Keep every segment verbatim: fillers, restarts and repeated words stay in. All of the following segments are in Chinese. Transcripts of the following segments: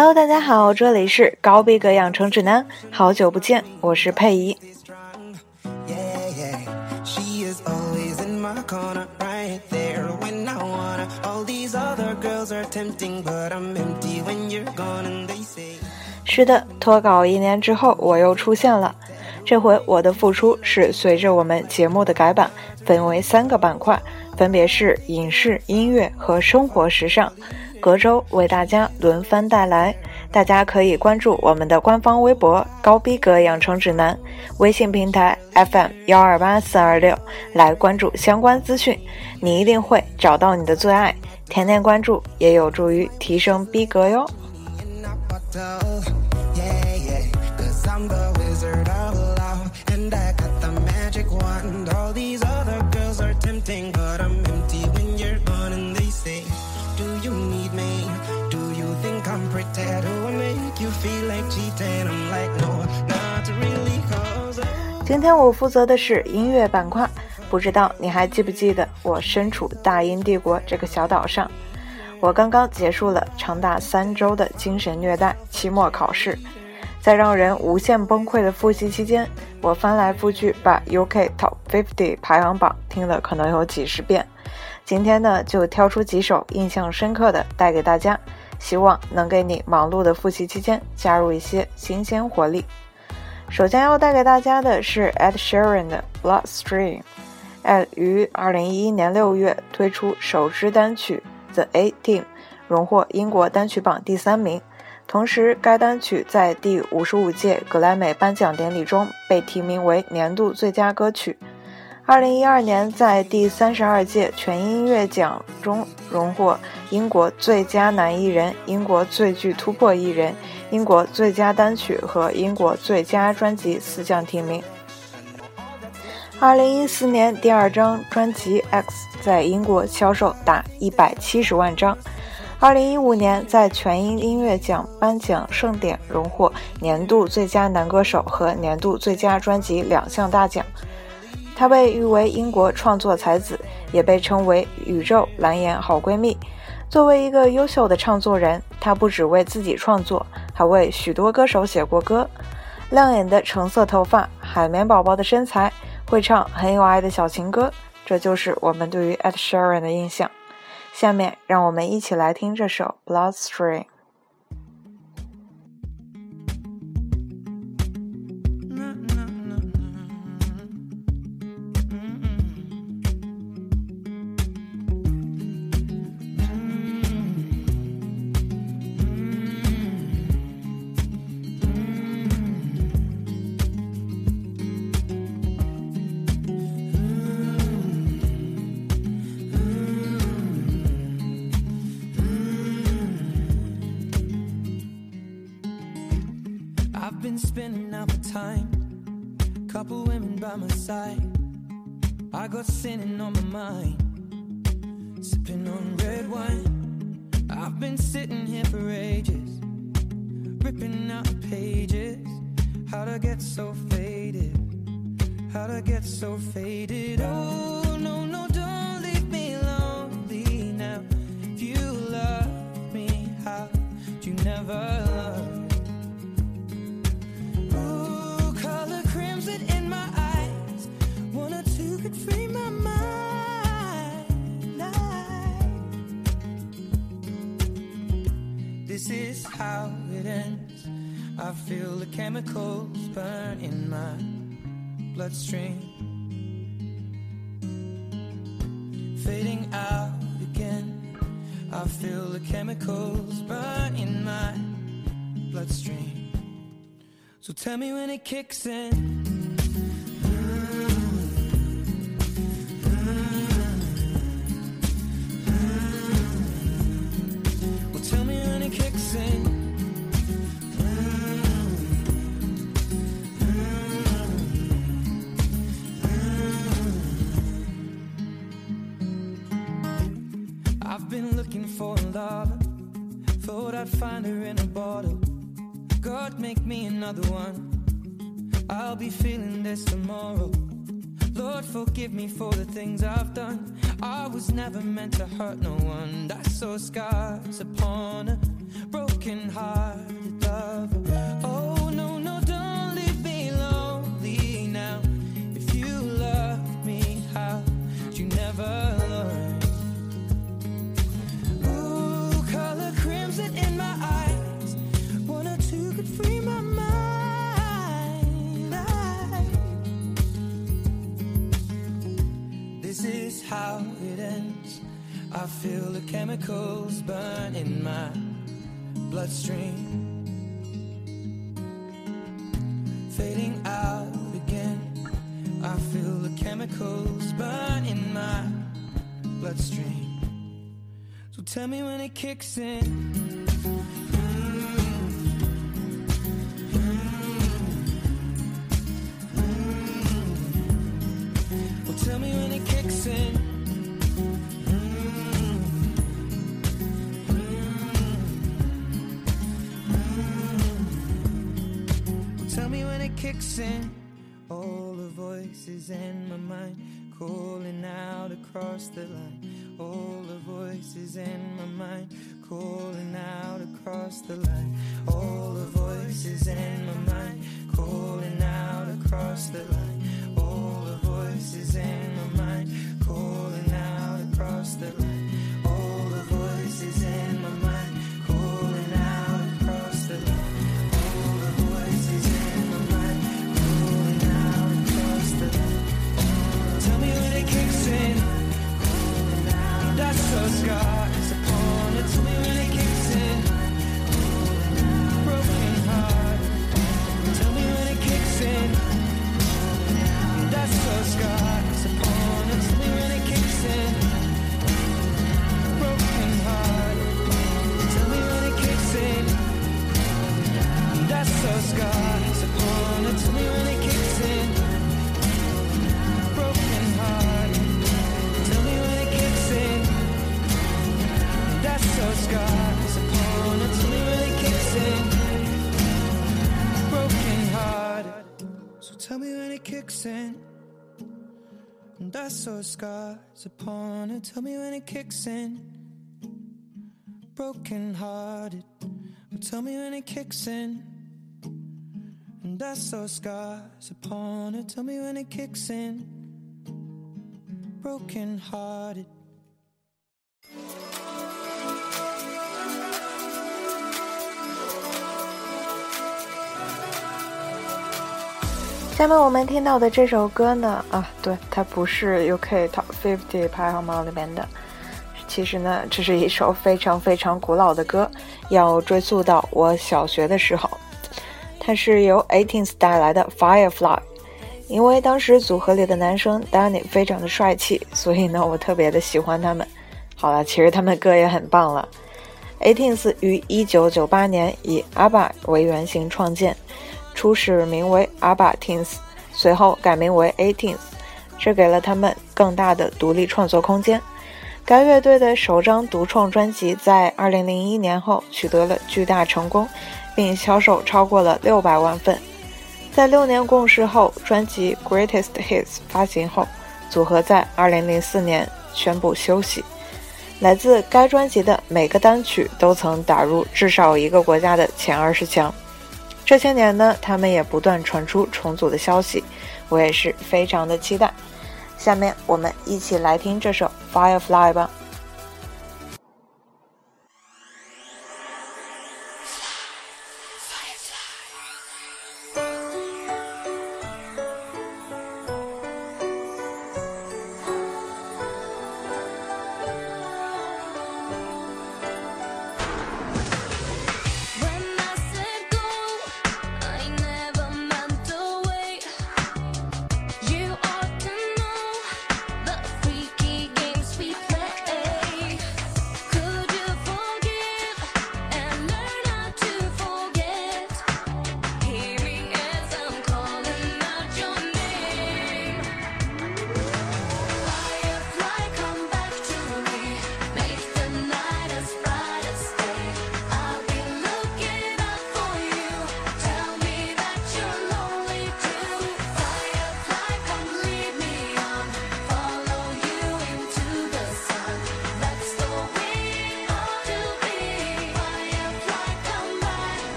Hello， 大家好，这里是高逼格养成指南，好久不见，我是佩仪。是的，脱稿一年之后我又出现了，这回我的付出是随着我们节目的改版，分为三个板块，分别是影视、音乐和生活时尚，隔周为大家轮番带来。大家可以关注我们的官方微博高逼格养成指南，微信平台 F M 一二八四二六 来关注相关资讯，你一定会找到你的最爱，天天关注也有助于提升逼格哟。今天我负责的是音乐板块，不知道你还记不记得我身处大英帝国这个小岛上，我刚刚结束了长达三周的精神虐待期末考试，在让人无限崩溃的复习期间，我翻来覆去把 U K Top 五十排行榜听了可能有几十遍。今天呢，就挑出几首印象深刻的带给大家，希望能给你忙碌的复习期间加入一些新鲜活力。首先要带给大家的是 Ed Sheeran 的 Bloodstream。 Ed 于二零一一年六月推出首支单曲 The A Team， 荣获英国单曲榜第三名，同时该单曲在第五十五届格莱美颁奖典礼中被提名为年度最佳歌曲。二零一二年在第三十二届全音乐奖中荣获英国最佳男艺人、英国最具突破艺人、英国最佳单曲和英国最佳专辑四项提名。二零一四年第二张专辑 X 在英国销售达一百七十万张。二零一五年在全英音乐奖颁奖盛典荣获年度最佳男歌手和年度最佳专辑两项大奖。她被誉为英国创作才子，也被称为宇宙蓝颜好闺蜜。作为一个优秀的唱作人，她不只为自己创作，还为许多歌手写过歌。亮眼的橙色头发，海绵宝宝的身材，会唱很有爱的小情歌，这就是我们对于 Ed Sheeran 的印象。下面让我们一起来听这首 Bloodstream。I've been spinning out the time, couple women by my side, I got sinning on my mind, sipping on red wine. I've been sitting here for ages, ripping out pages, how'd I get so faded, how'd I get so faded, oh no no don't leave me lonely now, if you love me how'd you never love me?This is how it ends. I feel the chemicals burn in my bloodstream, fading out again. I feel the chemicals burn in my bloodstream. So tell me when it kicks in.I've been looking for a lover, thought I'd find her in a bottle. God, make me another one. I'll be feeling this tomorrow. Lord, forgive me for the things I've done. I was never meant to hurt no one. I saw scars upon her, broken broken hearted lover. Oh no, no, don't leave me lonely now. If you loved me, how'd you never learn? Ooh, color crimson in my eyes. One or two could free my mind. I... This is how it ends. I feel the chemicals burn in my bloodstream, fading out again. I feel the chemicals burn in my bloodstream. So tell me when it kicks in. Mm-hmm. Mm-hmm. Mm-hmm. Well, tell me when it kicks in. Kicks in, all the voices in my mind calling out across the line. All the voices in my mind calling out across the line. All the voices in my mind calling out across the line. All the voices in my mind calling out across the line. All the voices in my mind calling out across the line. All the voices in my mind. Tell me when it kicks in. That's so scars upon it. Tell me when it kicks in. Broken heart. Tell me when it kicks in. That's so scars upon it. Tell me when it kicks in. Broken heart. Tell me when it kicks in. That's so scars upon it. Tell me when it kicks in. Broken heart. Tell me when it kicks in. That's so scars upon it. Tell me when it kicks in. Broken heart. So tell me when it kicks in. That's so scars upon it. Tell me when it kicks in. Broken hearted. Tell me when it kicks in. That's so scars upon it. Tell me when it kicks in. Broken hearted.下面我们听到的这首歌呢，啊，对，它不是 U K Top fifty 排行榜里面的。其实呢，这是一首非常非常古老的歌，要追溯到我小学的时候。它是由 A Teens 带来的 Firefly。因为当时组合里的男生 Danny 非常的帅气，所以呢我特别的喜欢他们。好了，其实他们歌也很棒了。A Teens 于一九九八年以 ABBA 为原型创建，初始名为 ABBA Teens， 随后改名为 A Teens， 这给了他们更大的独立创作空间。该乐队的首张独创专辑在二零零一年后取得了巨大成功，并销售超过了六百万份。在六年共事后，专辑 Greatest Hits 发行后，组合在二零零四年宣布休息。来自该专辑的每个单曲都曾打入至少一个国家的前二十强。这些年呢，他们也不断传出重组的消息，我也是非常的期待。下面我们一起来听这首 Firefly 吧。Let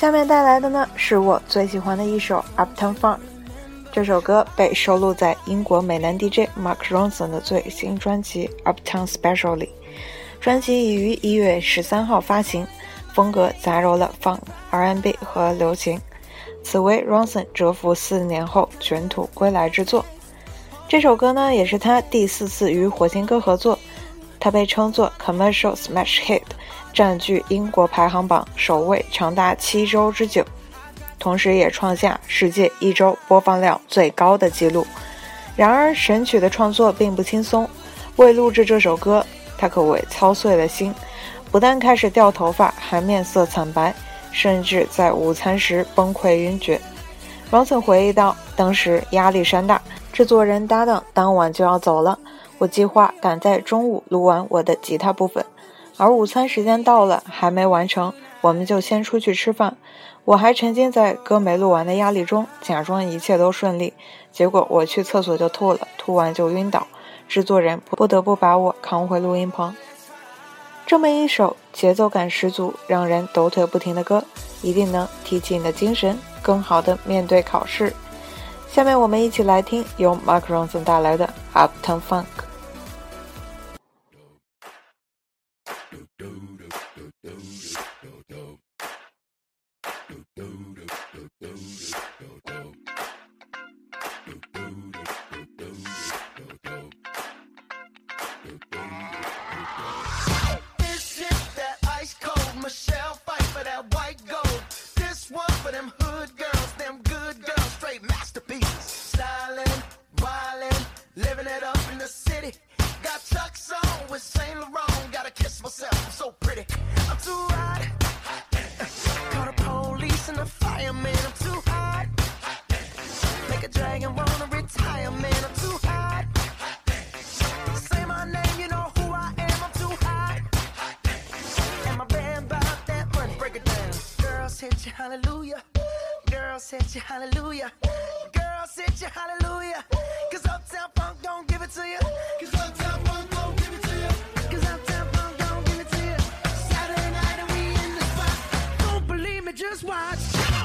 下面带来的呢是我最喜欢的一首 Uptown Funk， 这首歌被收录在英国美男 D J Mark Ronson 的最新专辑 Uptown Special 里，专辑已于一月十三号发行，风格杂糅了 Funk、R and B 和流行，此为 Ronson 蛰伏四年后卷土归来之作。这首歌呢也是他第四次与火星哥合作，他被称作 Commercial Smash Hit， 占据英国排行榜首位长达七周之久，同时也创下世界一周播放量最高的记录。然而神曲的创作并不轻松，为录制这首歌他可谓操碎了心，不但开始掉头发还面色惨白，甚至在午餐时崩溃晕厥。Ronson 回忆道，当时压力山大，制作人搭档当晚就要走了，我计划赶在中午录完我的吉他部分，而午餐时间到了还没完成，我们就先出去吃饭。我还沉浸在歌没录完的压力中，假装一切都顺利，结果我去厕所就吐了，吐完就晕倒，制作人不得不把我扛回录音棚。这么一首节奏感十足让人抖腿不停的歌，一定能提起你的精神，更好的面对考试。下面我们一起来听由 Mark Ronson 带来的 Uptown Funk。Hallelujah, girl said you hallelujah, girl said you hallelujah, cause Uptown Funk don't give it to you, cause Uptown Funk don't give it to you, cause Uptown Funk don't give it to you, Saturday night and we in the spot, don't believe me, just watch, come on.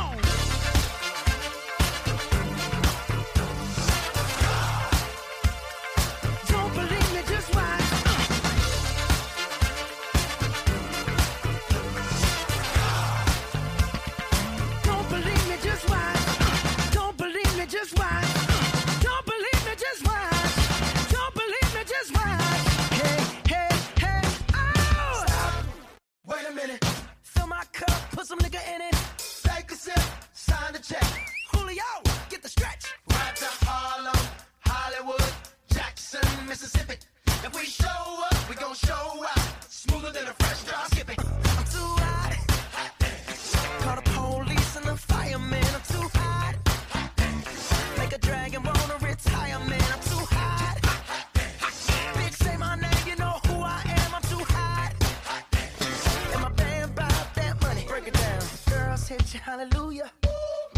Hallelujah,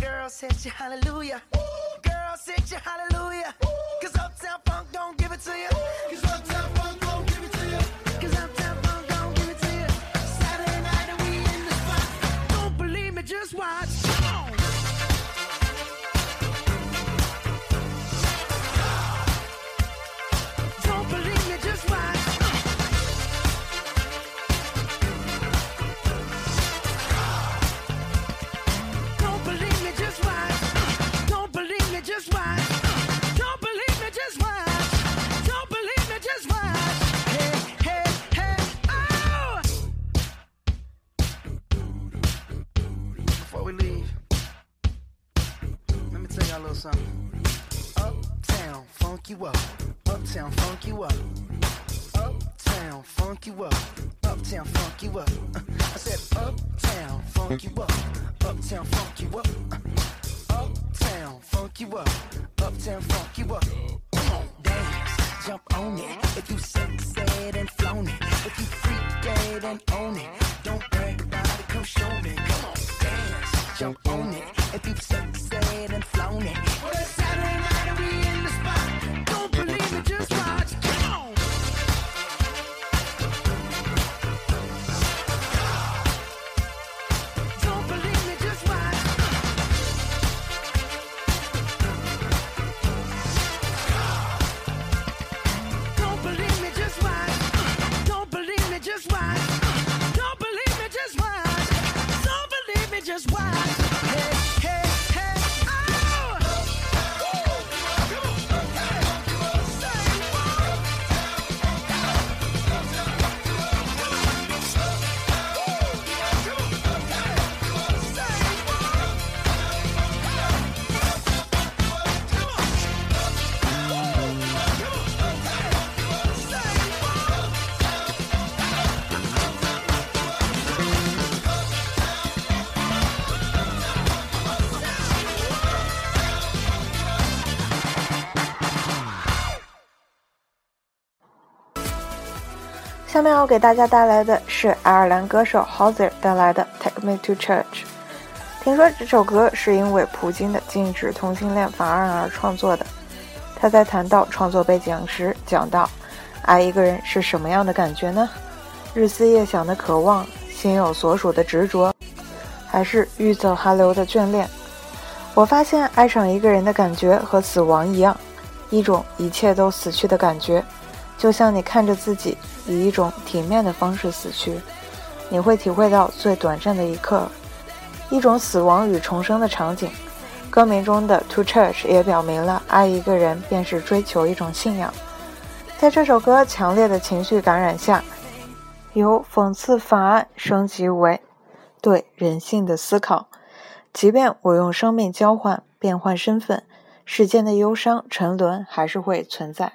girl said you hallelujah, girl said you hallelujah, cause Uptown Funk don't give it to you, cause Uptown Funk don't give it to you, cause Uptown Funk don't give it to you, Saturday night and we in the spot, don't believe me, just watch, come on. Don't believe me, just watch.Uptown funk you up, Uptown funk you up, Uptown funk you up, Uptown funk you up, I said Uptown funk you up, Uptown funk you up, Uptown funk you up, Uptown funk you up, come on dance, jump on it, if you sexed and flown it, if you freaked and own it, don't brag about it, come show me, come on dance, jump on it, if you sexed and flown it, just watch. Hey, hey, hey, oh! Come on, come on,下面要给大家带来的是爱尔兰歌手 Hozier 带来的 Take Me to Church。 听说这首歌是因为普京的禁止同性恋法案而创作的。他在谈到创作背景时讲到，爱一个人是什么样的感觉呢？日思夜想的渴望，心有所属的执着，还是欲走还留的眷恋？我发现爱上一个人的感觉和死亡一样，一种一切都死去的感觉，就像你看着自己以一种体面的方式死去，你会体会到最短暂的一刻，一种死亡与重生的场景。歌名中的 To Church 也表明了爱一个人便是追求一种信仰。在这首歌强烈的情绪感染下，由讽刺法案升级为对人性的思考。即便我用生命交换变换身份，世间的忧伤沉沦还是会存在。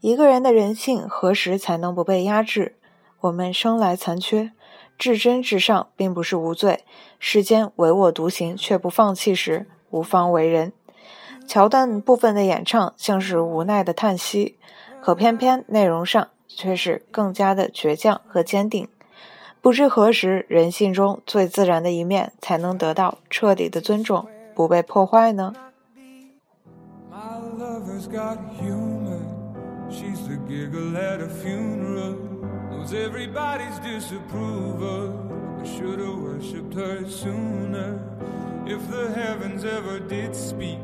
一个人的人性何时才能不被压制？我们生来残缺，至真至上并不是无罪，世间唯我独行却不放弃时，无方为人。桥段部分的演唱像是无奈的叹息，可偏偏内容上却是更加的倔强和坚定。不知何时，人性中最自然的一面才能得到彻底的尊重，不被破坏呢？ My lover's got humor.She's the giggle at a funeral, knows everybody's disapproval. I should have worshipped her sooner. If the heavens ever did speak,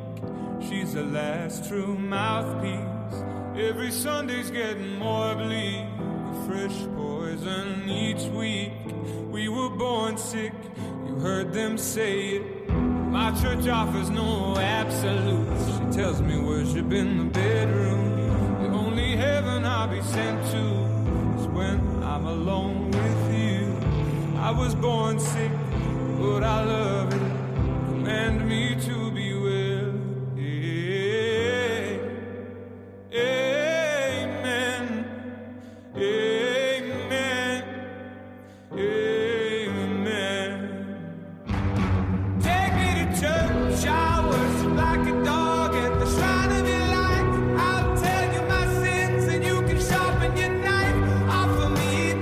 she's the last true mouthpiece. Every Sunday's getting more bleak, a fresh poison each week. We were born sick, you heard them say it. My church offers no absolutes. She tells me worship in the bedroom.Heaven I'll be sent to is when I'm alone with you. I was born sick, but I love it. Command me to be well. Amen. Amen. Amen. Take me to church. I worship like a dog at the shrine of your light. I'll tell you.Sharpen your knife, offer me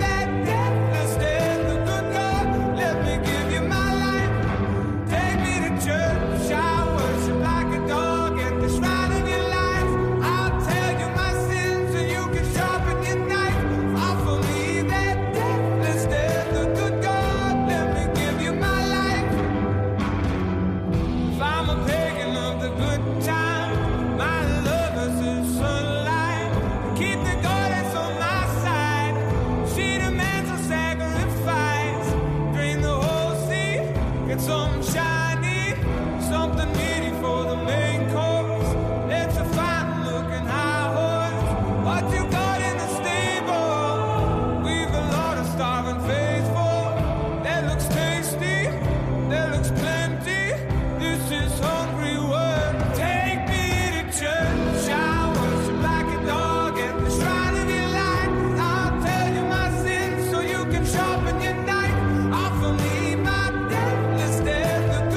my deathless death.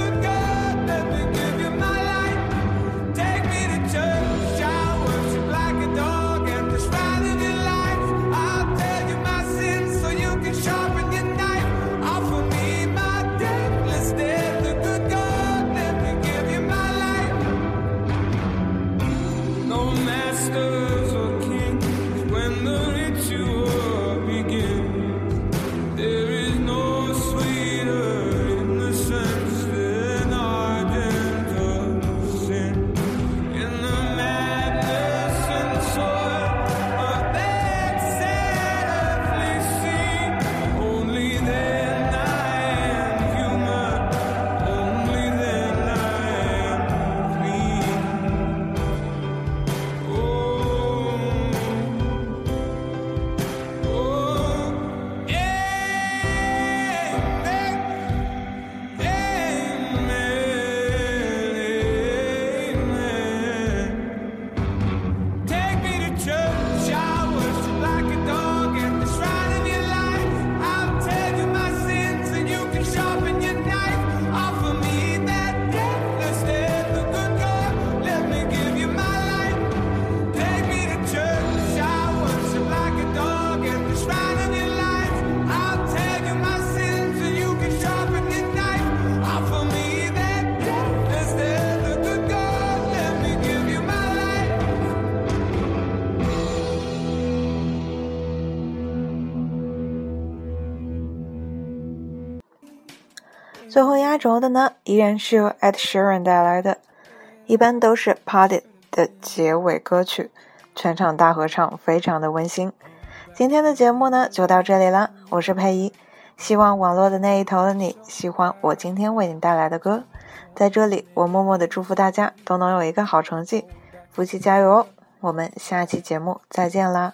最后压轴的呢，依然是由 Ed Sheeran 带来的，一般都是 Party 的结尾歌曲，全场大合唱，非常的温馨。今天的节目呢就到这里啦，我是佩仪，希望网络的那一头的你喜欢我今天为你带来的歌。在这里我默默的祝福大家都能有一个好成绩，夫妻加油哦！我们下期节目再见啦。